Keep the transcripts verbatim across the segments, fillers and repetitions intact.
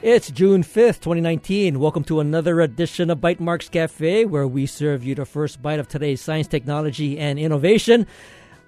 It's June fifth, twenty nineteen. Welcome to another edition of Bite Marks Cafe, where we serve you the first bite of today's science, technology, and innovation.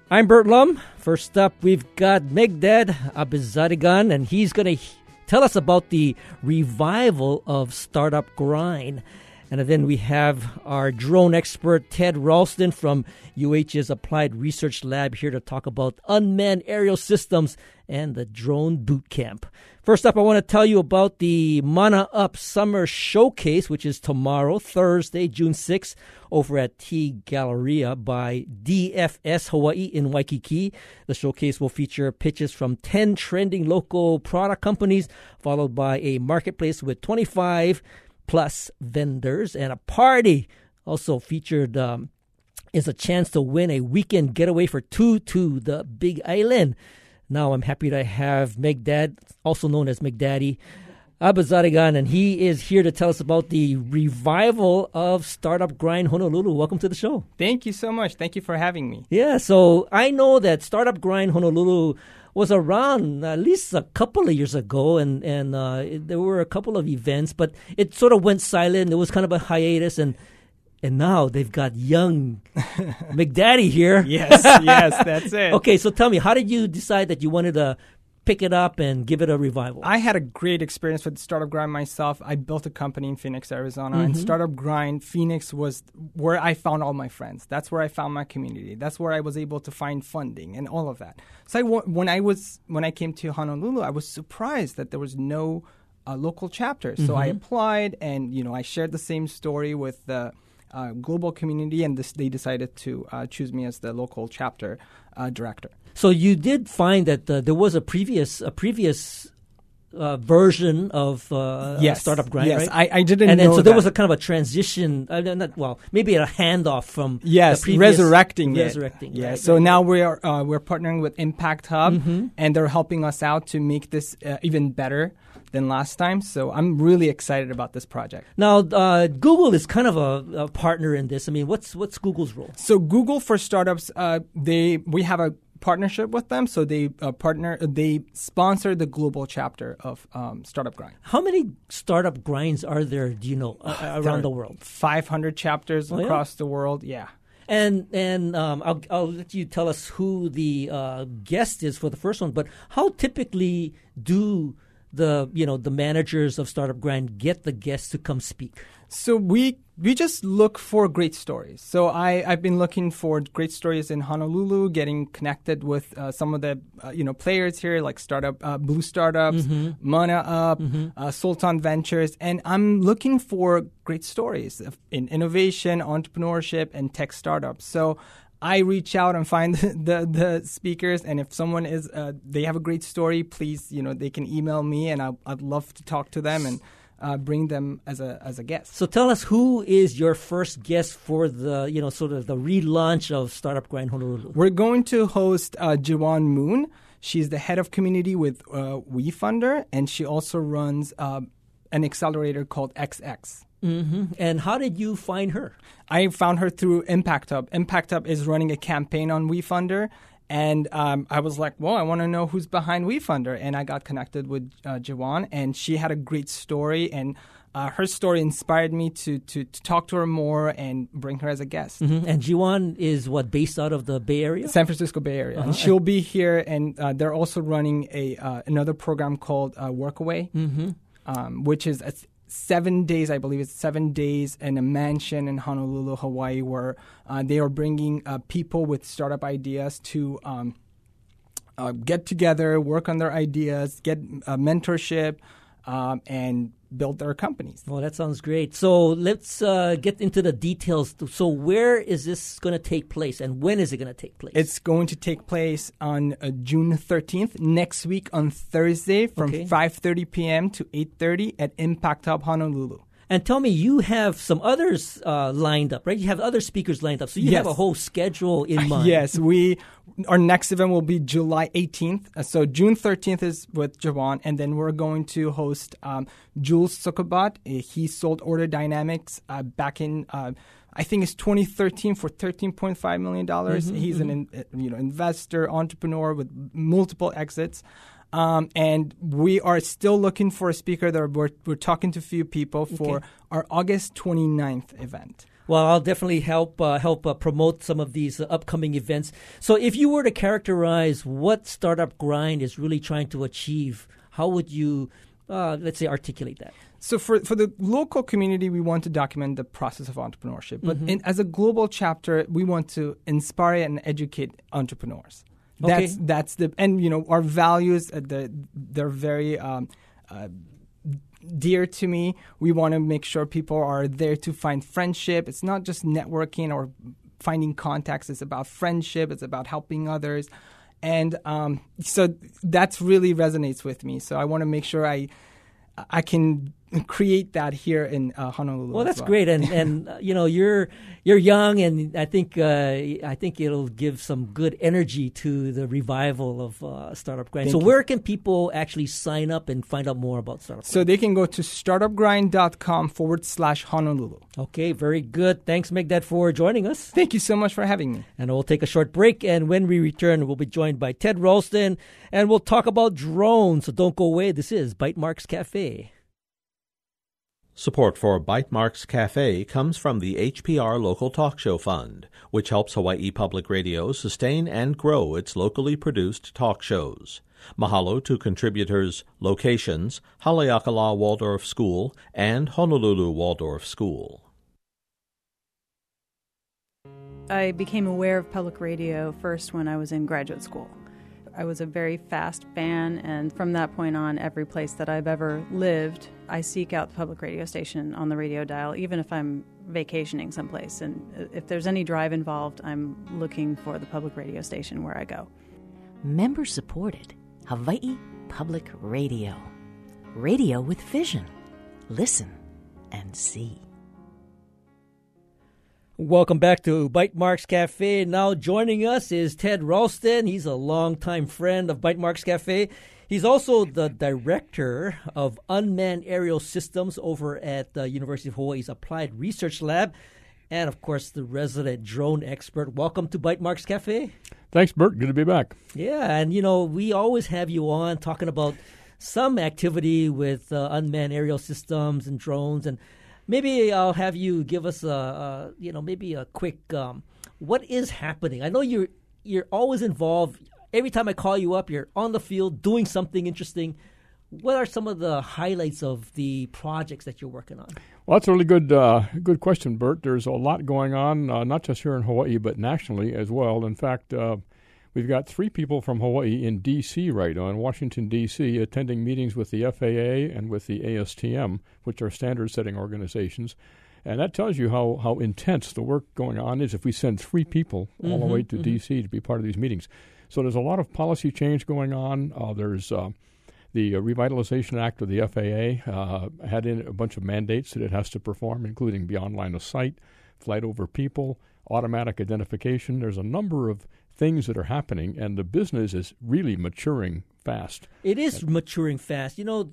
I'm Bert Lum. First up, we've got Meghdad Abizadigan, and he's going to tell us about the revival of Startup Grind. And then we have our drone expert, Ted Ralston from U H's Applied Research Lab, here to talk about unmanned aerial systems and the Drone Boot Camp. First up, I want to tell you about the Mana Up Summer Showcase, which is tomorrow, Thursday, June sixth, over at T Galleria by D F S Hawaii in Waikiki. The showcase will feature pitches from ten trending local product companies, followed by a marketplace with twenty-five plus vendors, and a party also featured um, is a chance to win a weekend getaway for two to the Big Island. Now I'm happy to have Meghdad, also known as Meghdad Abuzaridan, and he is here to tell us about the revival of Startup Grind Honolulu. Welcome to the show. Thank you so much. Thank you for having me. Yeah, so I know that Startup Grind Honolulu was around at least a couple of years ago, and, and uh, there were a couple of events, but it sort of went silent. There was kind of a hiatus, and And now they've got young Meghdad here. Yes, yes, that's it. Okay, so tell me, how did you decide that you wanted to pick it up and give it a revival? I had a great experience with Startup Grind myself. I built a company in Phoenix, Arizona, mm-hmm. and Startup Grind Phoenix was where I found all my friends. That's where I found my community. That's where I was able to find funding and all of that. So I, when I was when I came to Honolulu, I was surprised that there was no uh, local chapter. So mm-hmm. I applied, and you know, I shared the same story with the Uh, global community, and this, they decided to uh, choose me as the local chapter uh, director. So you did find that uh, there was a previous a previous uh, version of uh, yes. Startup Grind, yes. right? Yes, I, I didn't and, know And so that. There was a kind of a transition, uh, not, well, maybe a handoff from yes, the previous. resurrecting it. Resurrecting yes. Right? So now we are, uh, we're partnering with Impact Hub, mm-hmm. and they're helping us out to make this uh, even better than last time, so I'm really excited about this project. Now, uh, Google is kind of a, a partner in this. I mean, what's what's Google's role? So Google for Startups, uh, they we have a partnership with them, so they uh, partner, they sponsor the global chapter of um, Startup Grind. How many Startup Grinds are there? Do you know uh, around the world? five hundred chapters oh, across yeah? the world. Yeah. And and um, I'll I'll let you tell us who the uh, guest is for the first one. But how typically do the you know the managers of Startup Grind get the guests to come speak? So we we just look for great stories. So I I've been looking for great stories in Honolulu, getting connected with uh, some of the uh, you know players here like startup uh, Blue Startups, mm-hmm. Mana Up, mm-hmm. uh, Sultan Ventures, and I'm looking for great stories in innovation, entrepreneurship, and tech startups. So I reach out and find the, the, the speakers, and if someone is uh, they have a great story, please, you know, they can email me, and I'll, I'd love to talk to them and uh, bring them as a as a guest. So tell us, who is your first guest for the you know sort of the relaunch of Startup Grind Honolulu? We're going to host uh, Jiwon Moon. She's the head of community with uh, WeFunder, and she also runs uh, an accelerator called X X. Mm-hmm. And how did you find her? I found her through Impact Hub. Impact Hub is running a campaign on WeFunder, and um, I was like, well, I want to know who's behind WeFunder. And I got connected with uh, Jiwon, and she had a great story, and uh, her story inspired me to, to, to talk to her more and bring her as a guest. Mm-hmm. And Jiwon is, what, based out of the Bay Area? San Francisco Bay Area. Uh-huh. And she'll be here, and uh, they're also running a uh, another program called uh, Workaway, mm-hmm. um, which is a th- Seven days, I believe it's seven days in a mansion in Honolulu, Hawaii, where uh, they are bringing uh, people with startup ideas to um, uh, get together, work on their ideas, get uh, mentorship, um, and build their companies. Well, that sounds great. So let's uh, get into the details. So where is this going to take place, and when is it going to take place? It's going to take place on uh, June thirteenth, next week on Thursday, from okay. five thirty p.m. to eight thirty at Impact Hub Honolulu. And tell me, you have some others uh, lined up, right? You have other speakers lined up, so you yes. have a whole schedule in mind. Yes, we our next event will be July eighteenth. Uh, so June thirteenth is with Jiwon, and then we're going to host um, Jules Sokobot. Uh, he sold Order Dynamics uh, back in, uh, I think it's twenty thirteen, for thirteen point five million dollars. Mm-hmm, He's mm-hmm. an in, you know investor, entrepreneur with multiple exits. Um, and we are still looking for a speaker. That we're, we're talking to a few people for okay. our August twenty-ninth event. Well, I'll definitely help uh, help uh, promote some of these uh, upcoming events. So if you were to characterize what Startup Grind is really trying to achieve, how would you, uh, let's say, articulate that? So for, for the local community, we want to document the process of entrepreneurship. But mm-hmm. in, as a global chapter, we want to inspire and educate entrepreneurs. That's okay. that's the and you know our values uh, the they're very um, uh, dear to me. We want to make sure people are there to find friendship. It's not just networking or finding contacts. It's about friendship. It's about helping others, and um, so that's really resonates with me. So I want to make sure I I can. create that here in uh, Honolulu. Well, that's well. great, and and uh, you know you're you're young, and I think uh, I think it'll give some good energy to the revival of uh, Startup Grind. Thank so, you. Where can people actually sign up and find out more about Startup Grind? So they can go to startupgrind.com forward slash Honolulu. Okay, very good. Thanks, Meghdad, for joining us. Thank you so much for having me. And we'll take a short break, and when we return, we'll be joined by Ted Ralston, and we'll talk about drones. So don't go away. This is Bite Marks Cafe. Support for Bite Marks Cafe comes from the H P R Local Talk Show Fund, which helps Hawaii Public Radio sustain and grow its locally produced talk shows. Mahalo to contributors Locations, Haleakala Waldorf School, and Honolulu Waldorf School. I became aware of public radio first when I was in graduate school. I was a very fast fan, and from that point on, every place that I've ever lived, I seek out the public radio station on the radio dial, even if I'm vacationing someplace. And if there's any drive involved, I'm looking for the public radio station where I go. Member-supported Hawaii Public Radio. Radio with vision. Listen and see. Welcome back to Bite Marks Cafe. Now joining us is Ted Ralston. He's a longtime friend of Bite Marks Cafe. He's also the director of Unmanned Aerial Systems over at the University of Hawaii's Applied Research Lab. And, of course, the resident drone expert. Welcome to Bite Marks Cafe. Thanks, Bert. Good to be back. Yeah, and, you know, we always have you on talking about some activity with uh, unmanned aerial systems and drones and maybe I'll have you give us a, a you know, maybe a quick, um, what is happening? I know you're, you're always involved. Every time I call you up, you're on the field doing something interesting. What are some of the highlights of the projects that you're working on? Well, that's a really good, uh, good question, Bert. There's a lot going on, uh, not just here in Hawaii, but nationally as well. In fact, uh, we've got three people from Hawaii in D C right now, in Washington, D C, attending meetings with the F A A and with the A S T M, which are standard-setting organizations. And that tells you how, how intense the work going on is if we send three people mm-hmm, all the way to mm-hmm. D C to be part of these meetings. So there's a lot of policy change going on. Uh, there's uh, the uh, Revitalization Act of the F A A uh, had in a bunch of mandates that it has to perform, including beyond line of sight, flight over people, automatic identification. There's a number of things that are happening, and the business is really maturing fast. It is and maturing fast. You know,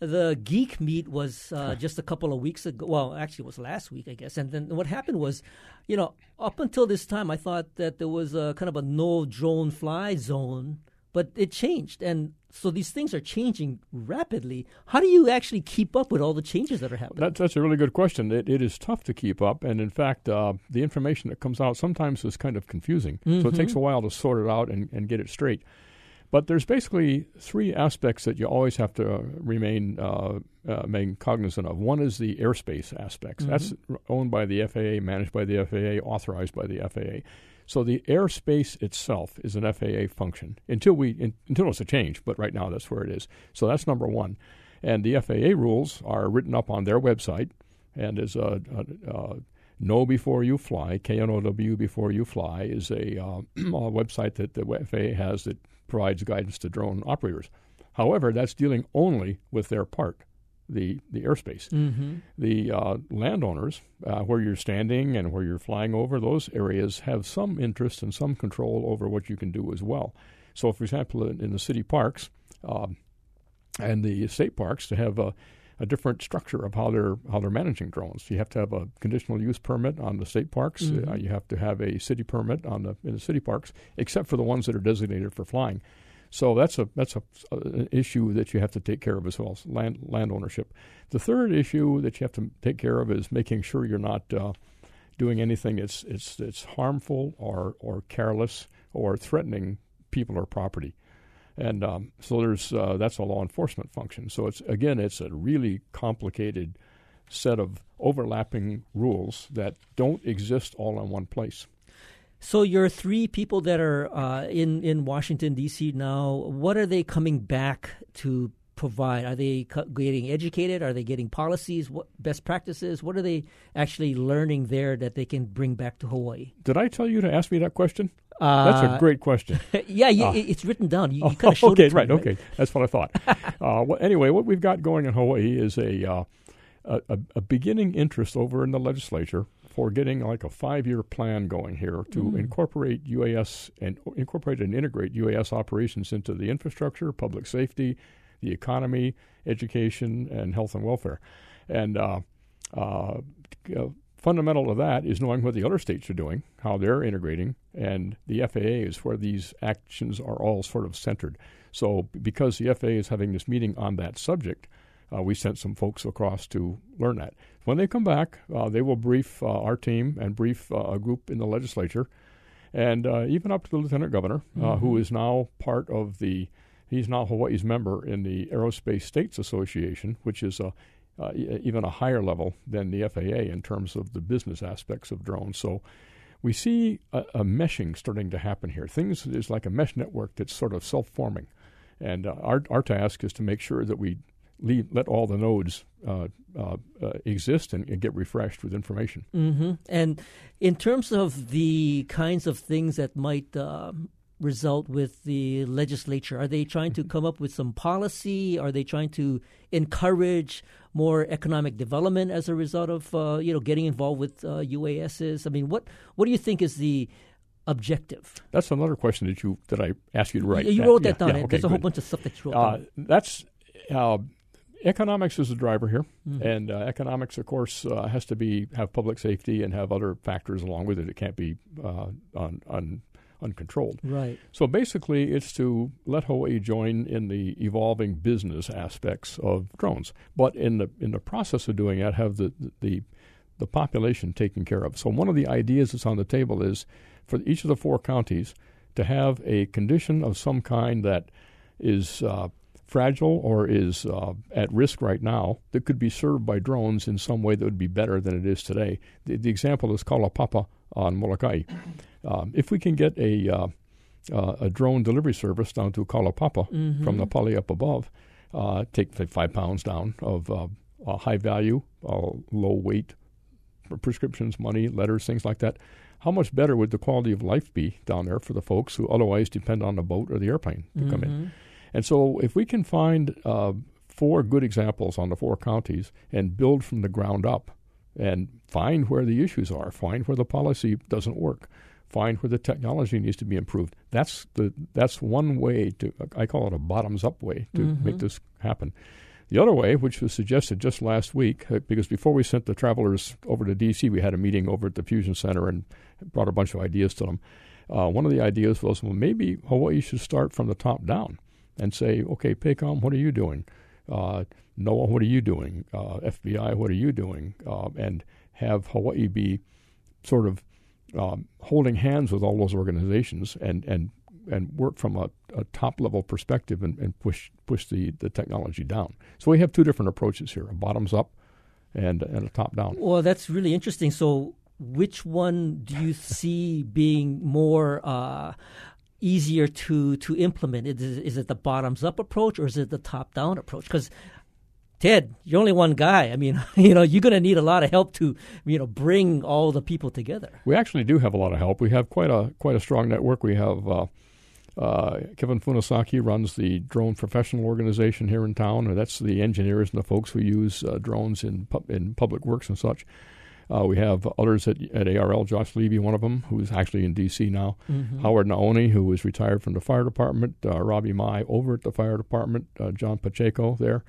the Geek Meet was uh, just a couple of weeks ago. Well, actually, it was last week, I guess. And then what happened was, you know, up until this time, I thought that there was a kind of a no-drone fly zone, but it changed. And so these things are changing rapidly. How do you actually keep up with all the changes that are happening? That's, that's a really good question. It, it is tough to keep up. And, in fact, uh, the information that comes out sometimes is kind of confusing. Mm-hmm. So it takes a while to sort it out and, and get it straight. But there's basically three aspects that you always have to uh, remain, uh, uh, remain cognizant of. One is the airspace aspects. Mm-hmm. That's owned by the F A A, managed by the F A A, authorized by the F A A. So the airspace itself is an F A A function until we in, until it's a change, but right now that's where it is. So that's number one. And the F A A rules are written up on their website, and is a, a, a know before you fly, K N O W before you fly, is a, uh, a website that the F A A has that provides guidance to drone operators. However, that's dealing only with their part. The, the airspace. Mm-hmm. The uh, landowners, uh, where you're standing and where you're flying over, those areas have some interest and some control over what you can do as well. So, for example, in, in the city parks uh, and the state parks, to have a, a different structure of how they're how they're managing drones. You have to have a conditional use permit on the state parks. Mm-hmm. Uh, you have to have a city permit on the in the city parks, except for the ones that are designated for flying. So that's a that's a, a, an issue that you have to take care of as well as land land ownership. The third issue that you have to take care of is making sure you're not uh, doing anything that's it's it's harmful or or careless or threatening people or property. And um, so there's uh, that's a law enforcement function. So it's again it's a really complicated set of overlapping rules that don't exist all in one place. So your three people that are uh, in, in Washington, D C now, what are they coming back to provide? Are they co- getting educated? Are they getting policies, what, best practices? What are they actually learning there that they can bring back to Hawaii? Did I tell you to ask me that question? Uh, That's a great question. yeah, you, uh, it's written down. You, you kind of showed okay, it to right, me, right, okay. That's what I thought. uh, well, anyway, what we've got going in Hawaii is a, uh, a, a beginning interest over in the legislature for getting like a five-year plan going here to mm. incorporate U A S and incorporate and integrate U A S operations into the infrastructure, public safety, the economy, education, and health and welfare. And uh, uh, uh, fundamental to that is knowing what the other states are doing, how they're integrating, and the F A A is where these actions are all sort of centered. So because the F A A is having this meeting on that subject, Uh, we sent some folks across to learn that. When they come back, uh, they will brief uh, our team and brief uh, a group in the legislature, and uh, even up to the lieutenant governor, uh, mm-hmm. who is now part of the, he's now Hawaii's member in the Aerospace States Association, which is a, uh, e- even a higher level than the F A A in terms of the business aspects of drones. So we see a, a meshing starting to happen here. Things is like a mesh network that's sort of self-forming, and uh, our our task is to make sure that we Lead, let all the nodes uh, uh, uh, exist and, and get refreshed with information. Mm-hmm. And in terms of the kinds of things that might uh, result with the legislature, are they trying to come up with some policy? Are they trying to encourage more economic development as a result of uh, you know getting involved with uh, U A Ss? I mean, what what do you think is the objective? That's another question that you that I asked you to write. You, you wrote that, that yeah, down. Yeah, okay, There's a good. whole bunch of stuff that you wrote uh, down. That's... Uh, Economics is the driver here, mm-hmm. and uh, economics, of course, uh, has to be have public safety and have other factors along with it. It can't be uh, un, un, uncontrolled. Right. So basically, it's to let Hawaii join in the evolving business aspects of drones, but in the in the process of doing that, have the the the population taken care of. So one of the ideas that's on the table is for each of the four counties to have a condition of some kind that is Uh, fragile or is uh, at risk right now that could be served by drones in some way that would be better than it is today. The, the example is Kalaupapa on Molokai. Um, if we can get a uh, uh, a drone delivery service down to Kalaupapa mm-hmm. from Napali up above, uh, take five pounds down of uh, uh, high value, uh, low weight prescriptions, money, letters, things like that, how much better would the quality of life be down there for the folks who otherwise depend on the boat or the airplane to mm-hmm. come in? And so if we can find uh, four good examples on the four counties and build from the ground up and find where the issues are, find where the policy doesn't work, find where the technology needs to be improved, that's the that's one way to, I call it a bottoms-up way to mm-hmm. make this happen. The other way, which was suggested just last week, uh, because before we sent the travelers over to D C, we had a meeting over at the Fusion Center and brought a bunch of ideas to them. Uh, one of the ideas was, well, maybe Hawaii should start from the top down and say, okay, PACOM, what are you doing? Uh, NOAA, what are you doing? Uh, F B I, what are you doing? Uh, and have Hawaii be sort of um, holding hands with all those organizations and, and, and work from a, a top-level perspective and, and push push the, the technology down. So we have two different approaches here, a bottoms-up and, and a top-down. Well, that's really interesting. So which one do you see being more uh, – easier to, to implement? Is, is it the bottoms-up approach or is it the top-down approach? Because, Ted, you're only one guy. I mean, you know, you're going to need a lot of help to, you know, bring all the people together. We actually do have a lot of help. We have quite a quite a strong network. We have uh, uh, Kevin Funasaki runs the drone professional organization here in town. That's the engineers and the folks who use uh, drones in pu- in public works and such. Uh, we have others at, at A R L, Josh Levy, one of them, who's actually in D C now. Mm-hmm. Howard Naoni, who is retired from the fire department. Uh, Robbie Mai over at the fire department. Uh, John Pacheco there.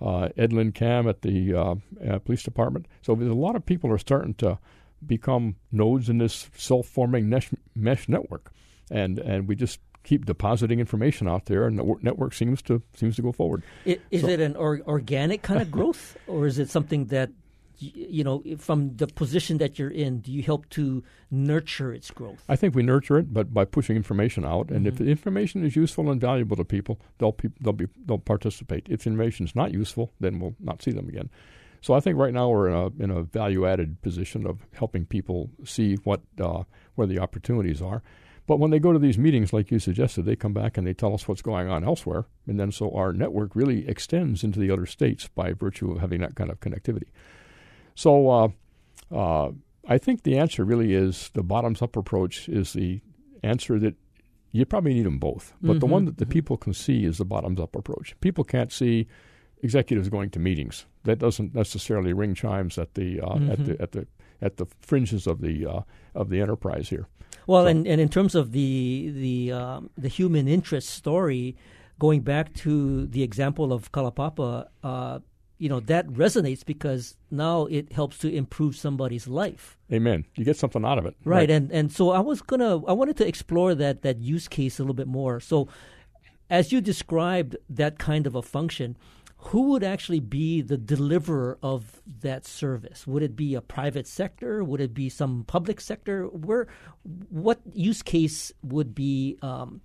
Uh, Edlin Cam at the uh, uh, police department. So there's a lot of people are starting to become nodes in this self-forming mesh, mesh network. And and we just keep depositing information out there, and the network seems to seems to go forward. It, is so, it an or, organic kind of growth, or is it something that, you know, from the position that you're in, do you help to nurture its growth? I think we nurture it, but by pushing information out. And mm-hmm. if the information is useful and valuable to people, they'll pe- they'll be they'll participate. If information is not useful, then we'll not see them again. So I think right now we're in a in a value-added position of helping people see what uh, where the opportunities are. But when they go to these meetings, like you suggested, they come back and they tell us what's going on elsewhere. And then so our network really extends into the other states by virtue of having that kind of connectivity. So uh, uh, I think the answer really is the bottoms-up approach is the answer that you probably need them both. But mm-hmm. the one that the people can see is the bottoms-up approach. People can't see executives going to meetings. That doesn't necessarily ring chimes at the uh, mm-hmm. at the at the at the fringes of the uh, of the enterprise here. Well, so. and, and in terms of the the um, the human interest story, going back to the example of Kalaupapa, uh, you know, that resonates because now it helps to improve somebody's life. Amen. You get something out of it, right? right. And and so I was gonna I wanted to explore that that use case a little bit more. So, as you described that kind of a function, who would actually be the deliverer of that service? Would it be a private sector? Would it be some public sector? Where, what use case would be, um,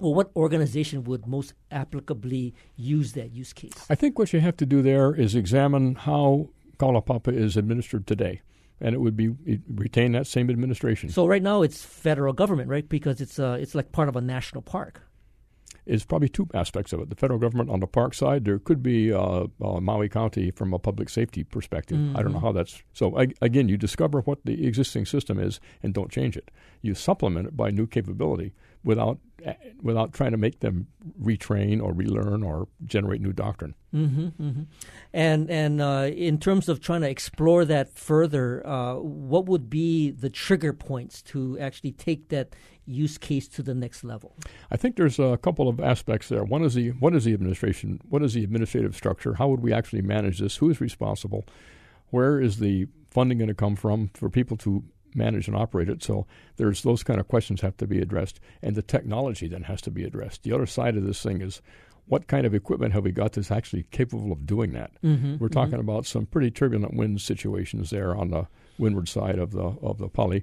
or what organization would most applicably use that use case? I think what you have to do there is examine how Kalaupapa is administered today. And it would be it retain that same administration. So right now it's federal government, right? Because it's uh, it's like part of a national park. Is probably two aspects of it. The federal government on the park side, there could be uh, uh, Maui County from a public safety perspective. Mm-hmm. I don't know how that's – so, I, again, you discover what the existing system is and don't change it. You supplement it by new capability without without trying to make them retrain or relearn or generate new doctrine. Mm-hmm, mm-hmm. And, and uh, in terms of trying to explore that further, uh, what would be the trigger points to actually take that use case to the next level? I think there's a couple of aspects there. One is the what is the administration? What is the administrative structure? How would we actually manage this? Who is responsible? Where is the funding going to come from for people to manage and operate it? So there's those kind of questions have to be addressed, and the technology then has to be addressed. The other side of this thing is what kind of equipment have we got that's actually capable of doing that? Mm-hmm, We're talking mm-hmm. about some pretty turbulent wind situations there on the windward side of the of the Pali,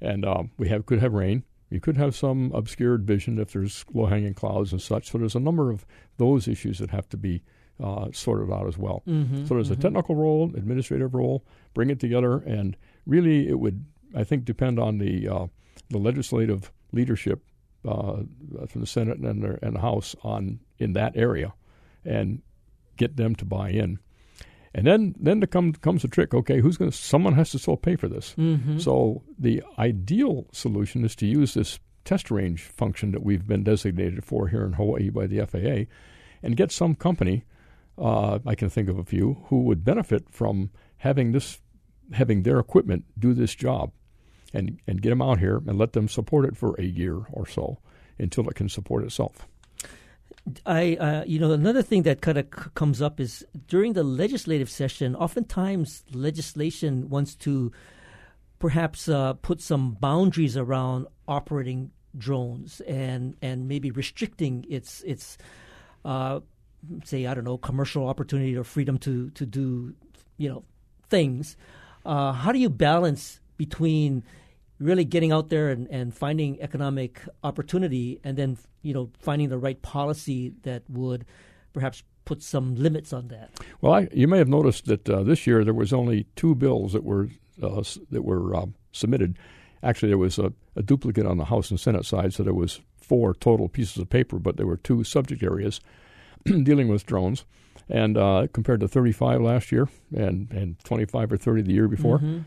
and um, we have could have rain. You could have some obscured vision if there's low-hanging clouds and such. So there's a number of those issues that have to be uh, sorted out as well. Mm-hmm, so there's mm-hmm. a technical role, administrative role, bring it together, and really it would, I think, depend on the uh, the legislative leadership uh, from the Senate and the, and the House on in that area and get them to buy in. And then, then to come, comes the trick. Okay, who's going to? Someone has to still pay for this. Mm-hmm. So the ideal solution is to use this test range function that we've been designated for here in Hawaii by the F A A, and get some company. Uh, I can think of a few who would benefit from having this, having their equipment do this job, and and get them out here and let them support it for a year or so until it can support itself. I, uh, you know, another thing that kind of c- comes up is during the legislative session, oftentimes legislation wants to perhaps uh, put some boundaries around operating drones and, and maybe restricting its, its uh, say, I don't know, commercial opportunity or freedom to, to do, you know, things. Uh, how do you balance between really getting out there and, and finding economic opportunity and then, you know, finding the right policy that would perhaps put some limits on that? Well, I, you may have noticed that uh, this year there was only two bills that were uh, that were um, submitted. Actually, there was a, a duplicate on the House and Senate side, so there was four total pieces of paper, but there were two subject areas dealing with drones. And uh, compared to thirty-five last year and, and twenty-five or thirty the year before. Mm-hmm.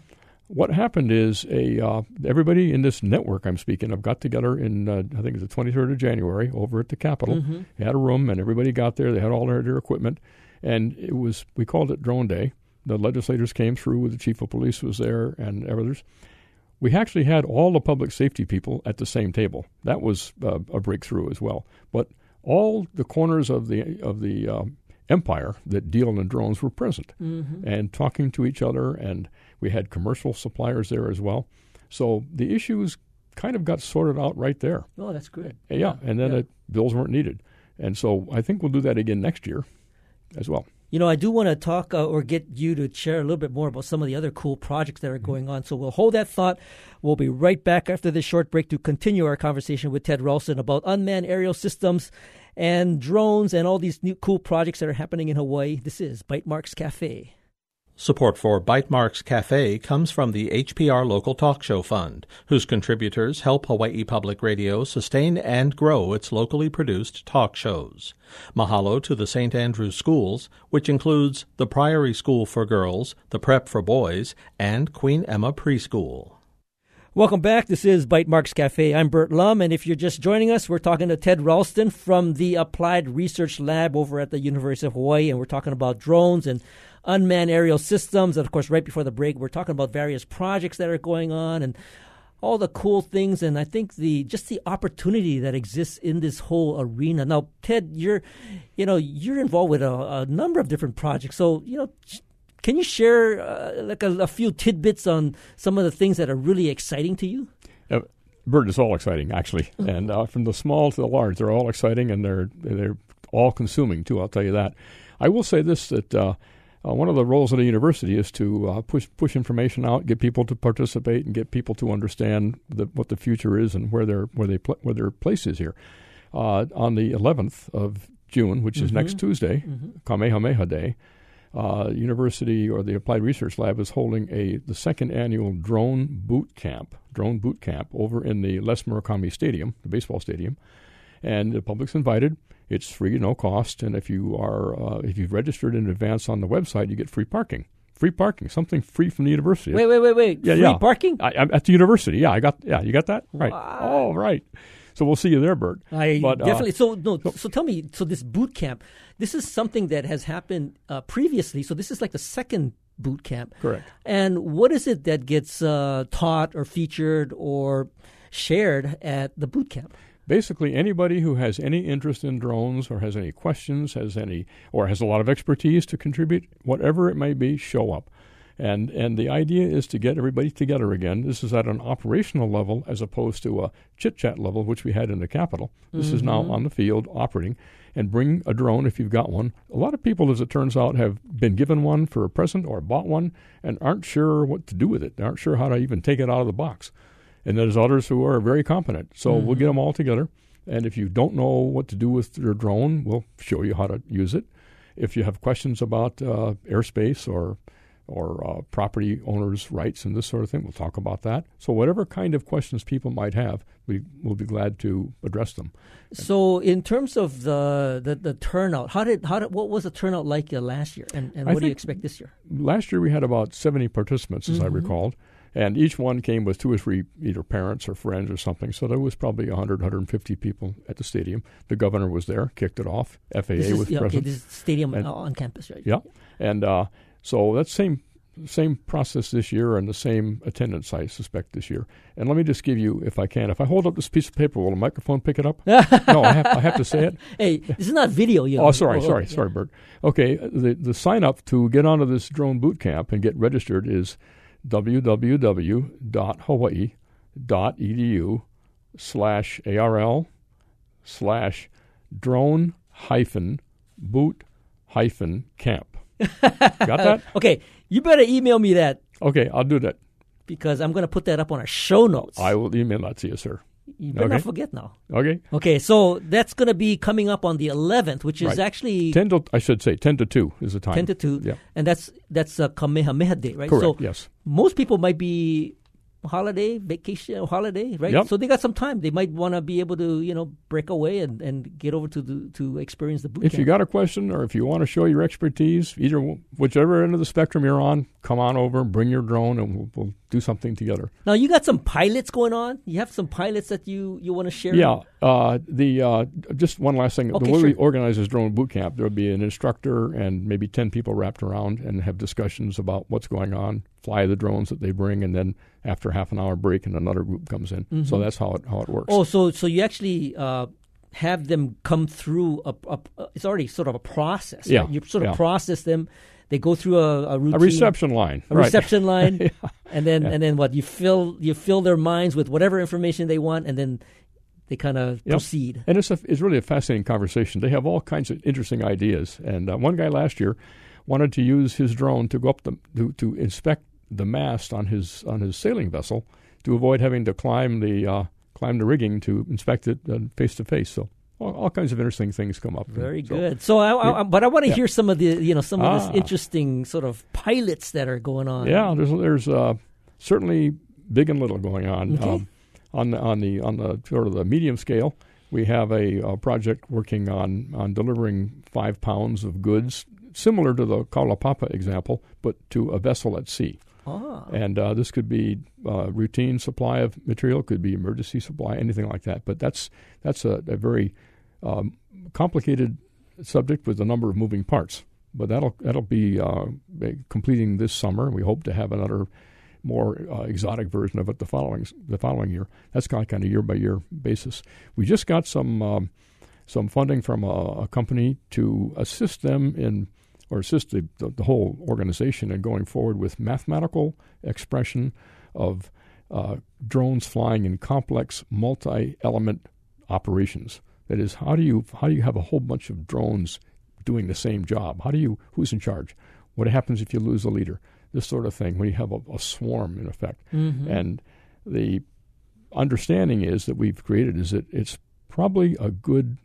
What happened is a uh, everybody in this network I'm speaking of got together in, uh, I think it was the twenty-third of January over at the Capitol. Mm-hmm. They had a room, and everybody got there. They had all their, their equipment. And it was, we called it Drone Day. The legislators came through. The chief of police was there and others. We actually had all the public safety people at the same table. That was uh, a breakthrough as well. But all the corners of the of the um, empire that deal in drones were present mm-hmm. and talking to each other, and we had commercial suppliers there as well. So the issues kind of got sorted out right there. Oh, that's good. Yeah, yeah. and then yeah. It, bills weren't needed. And so I think we'll do that again next year as well. You know, I do want to talk uh, or get you to share a little bit more about some of the other cool projects that are going on. So we'll hold that thought. We'll be right back after this short break to continue our conversation with Ted Ralston about unmanned aerial systems and drones and all these new cool projects that are happening in Hawaii. This is Bite Marks Cafe. Support for Bite Marks Cafe comes from the H P R Local Talk Show Fund, whose contributors help Hawaii Public Radio sustain and grow its locally produced talk shows. Mahalo to the Saint Andrews Schools, which includes the Priory School for Girls, the Prep for Boys, and Queen Emma Preschool. Welcome back. This is Bite Marks Cafe. I'm Bert Lum, and if you're just joining us, we're talking to Ted Ralston from the Applied Research Lab over at the University of Hawaii, and we're talking about drones and unmanned aerial systems. And, of course, right before the break, we're talking about various projects that are going on and all the cool things, and I think the just the opportunity that exists in this whole arena. Now, Ted, you're, you know, you're involved with a, a number of different projects, so, you know, can you share uh, like a, a few tidbits on some of the things that are really exciting to you? Uh, Bert, it's all exciting, actually. and uh, from the small to the large, they're all exciting, and they're they're all consuming, too, I'll tell you that. I will say this, that uh, uh, one of the roles of the university is to uh, push push information out, get people to participate, and get people to understand the, what the future is and where their, where they pl- where their place is here. Uh, on the eleventh of June, which mm-hmm. is next Tuesday, mm-hmm. Kamehameha Day, Uh, university or the Applied Research Lab is holding a the second annual Drone Boot Camp, Drone Boot Camp over in the Les Murakami Stadium, the baseball stadium, and the public's invited. It's free, no cost, and if you are uh, if you've registered in advance on the website, you get free parking. Free parking, something free from the university. Wait, wait, wait, wait. Yeah, free yeah. parking? I, I'm at the university. Yeah, I got. Yeah, you got that? Right. All right. So we'll see you there, Bert. I but, definitely. Uh, so no. So, so tell me. So this boot camp, this is something that has happened uh, previously. So this is like the second boot camp. Correct. And what is it that gets uh, taught or featured or shared at the boot camp? Basically, anybody who has any interest in drones or has any questions, has any or has a lot of expertise to contribute, whatever it may be, show up. And and the idea is to get everybody together again. This is at an operational level as opposed to a chit-chat level, which we had in the Capitol. This mm-hmm. is now on the field operating. And bring a drone if you've got one. A lot of people, as it turns out, have been given one for a present or bought one and aren't sure what to do with it. They aren't sure how to even take it out of the box. And there's others who are very competent. So mm-hmm. we'll get them all together. And if you don't know what to do with your drone, we'll show you how to use it. If you have questions about uh, airspace or or uh, property owners' rights and this sort of thing. We'll talk about that. So whatever kind of questions people might have, we will be glad to address them. So in terms of the the, the turnout, how did how did, what was the turnout like uh, last year, and, and what do you expect this year? Last year we had about seventy participants, as mm-hmm. I recalled, and each one came with two or three either parents or friends or something. So there was probably one hundred, one hundred fifty people at the stadium. The governor was there, kicked it off. F A A this was is, yeah, present. Okay, this is stadium and, uh, on campus, right? Yeah, yeah. and. Uh, So that's same same process this year and the same attendance, I suspect, this year. And let me just give you, if I can, if I hold up this piece of paper, will the microphone pick it up? No, I have, I have to say it. Hey, this is not video. You know. Oh, sorry, oh, sorry, yeah. sorry, Bert. Okay, the, the sign-up to get onto this drone boot camp and get registered is www.hawaii.edu slash ARL slash drone hyphen boot hyphen camp. Got that? Okay, you better email me that. Okay, I'll do that. Because I'm going to put that up on our show notes. I will email that to you, sir. You better okay. not forget now. Okay. Okay, so that's going to be coming up on the eleventh, which is right. actually... ten to, I should say ten to two is the time. ten to two. Yeah. And that's that's uh, Kamehameha Day, right? Correct, so yes. Most people might be... holiday, vacation, holiday, right? Yep. So they got some time. They might want to be able to, you know, break away and, and get over to the, to experience the boot camp. If you got a question or if you want to show your expertise, either whichever end of the spectrum you're on, come on over, bring your drone, and we'll, we'll do something together. Now, you got some pilots going on? You have some pilots that you, you want to share? Yeah. Uh, the uh, just one last thing. Okay, the way sure. we organize this drone boot camp, there will be an instructor and maybe ten people wrapped around and have discussions about what's going on, fly the drones that they bring, and then after half an hour break, and another group comes in. Mm-hmm. So that's how it how it works. Oh, so so you actually uh, have them come through a, a, a it's already sort of a process. Yeah, right? You sort of yeah. process them. They go through a, a routine. A reception line. A right. reception line. yeah. And then yeah. and then what? You fill you fill their minds with whatever information they want, and then they kind of yep. proceed. And it's a, it's really a fascinating conversation. They have all kinds of interesting ideas. And uh, one guy last year wanted to use his drone to go up the to, to inspect the mast on his on his sailing vessel to avoid having to climb the uh, climb the rigging to inspect it face to face. So. All, all kinds of interesting things come up. Very so, good. So, I, I, I, but I want to yeah. hear some of the, you know, some of ah. this interesting sort of pilots that are going on. Yeah, there's there's uh, certainly big and little going on. Okay. Um, on the on the on the sort of the medium scale, we have a, a project working on on delivering five pounds of goods, similar to the Kalaupapa example, but to a vessel at sea. Ah. And uh, this could be uh, routine supply of material, could be emergency supply, anything like that. But that's that's a, a very Um, complicated subject with a number of moving parts, but that'll that'll be uh, completing this summer. We hope to have another more uh, exotic version of it the following the following year. That's kind of, kind of year by year basis. We just got some um, some funding from a, a company to assist them in or assist the, the, the whole organization in going forward with mathematical expression of uh, drones flying in complex multi-element operations. That is, how do you how do you have a whole bunch of drones doing the same job? How do you who's in charge? What happens if you lose a leader? This sort of thing. When you have a, a swarm, in effect, mm-hmm. and the understanding is that we've created is that it's probably a good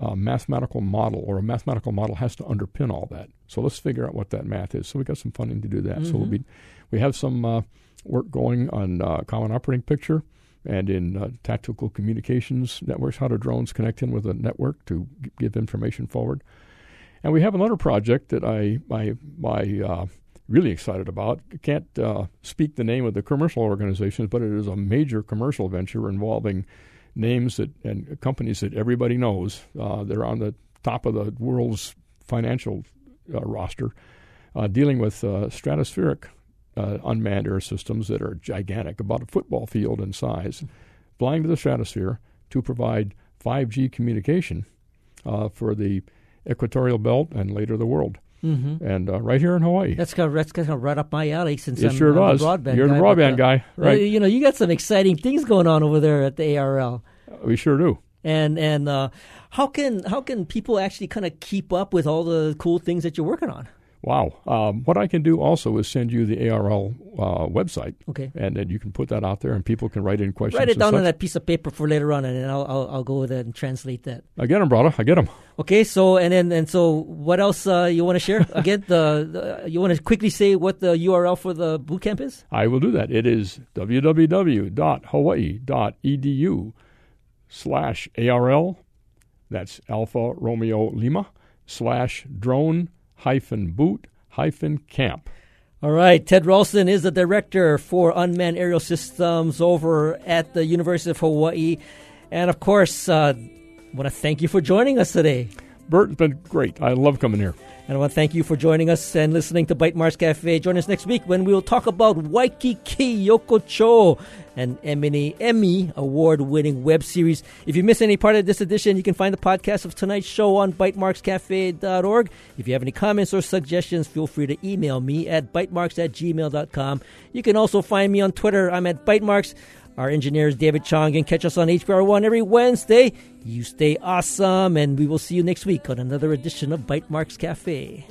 uh, mathematical model, or a mathematical model has to underpin all that. So let's figure out what that math is. So we got some funding to do that. Mm-hmm. So we'll be we have some uh, work going on uh, common operating picture. And in uh, tactical communications networks, how do drones connect in with a network to g- give information forward? And we have another project that I I, I uh, really excited about. Can't uh, speak the name of the commercial organizations, but it is a major commercial venture involving names that and companies that everybody knows. Uh, they're on the top of the world's financial uh, roster, uh, dealing with uh, stratospheric. Uh, unmanned air systems that are gigantic, about a football field in size, flying to the stratosphere to provide five G communication uh, for the equatorial belt and later the world. Mm-hmm. And uh, right here in Hawaii. That's kind of, that's kind of right up my alley since it I'm, sure I'm the broadband You're guy. You're the broadband but, guy, right. You know, you got some exciting things going on over there at the A R L. Uh, we sure do. And and uh, how can how can people actually kind of keep up with all the cool things that you're working on? Wow. Um, what I can do also is send you the A R L uh, website. Okay. And then you can put that out there and people can write in questions. Write it down such. on that piece of paper for later on, and then I'll, I'll, I'll go with it and translate that. I get them, brother. I get them. Okay. So, and then, and so what else uh, you want to share? Again, the, the you want to quickly say what the U R L for the bootcamp is? I will do that. It is www.hawaii.edu slash ARL, that's Alpha Romeo Lima, slash drone hyphen boot hyphen camp. All right. Ted Ralston is the director for Unmanned Aerial Systems over at the University of Hawaii. And, of course, uh, I want to thank you for joining us today. Bert, it's been great. I love coming here. And I want to thank you for joining us and listening to Bite Marks Cafe. Join us next week when we will talk about Waikiki Yokocho, an Emmy award-winning web series. If you miss any part of this edition, you can find the podcast of tonight's show on bite marks cafe dot org. If you have any comments or suggestions, feel free to email me at bite marks at gmail dot com. You can also find me on Twitter. I'm at bitemarks. Our engineer is David Chong, and catch us on H P R one every Wednesday. You stay awesome, and we will see you next week on another edition of Bite Marks Cafe.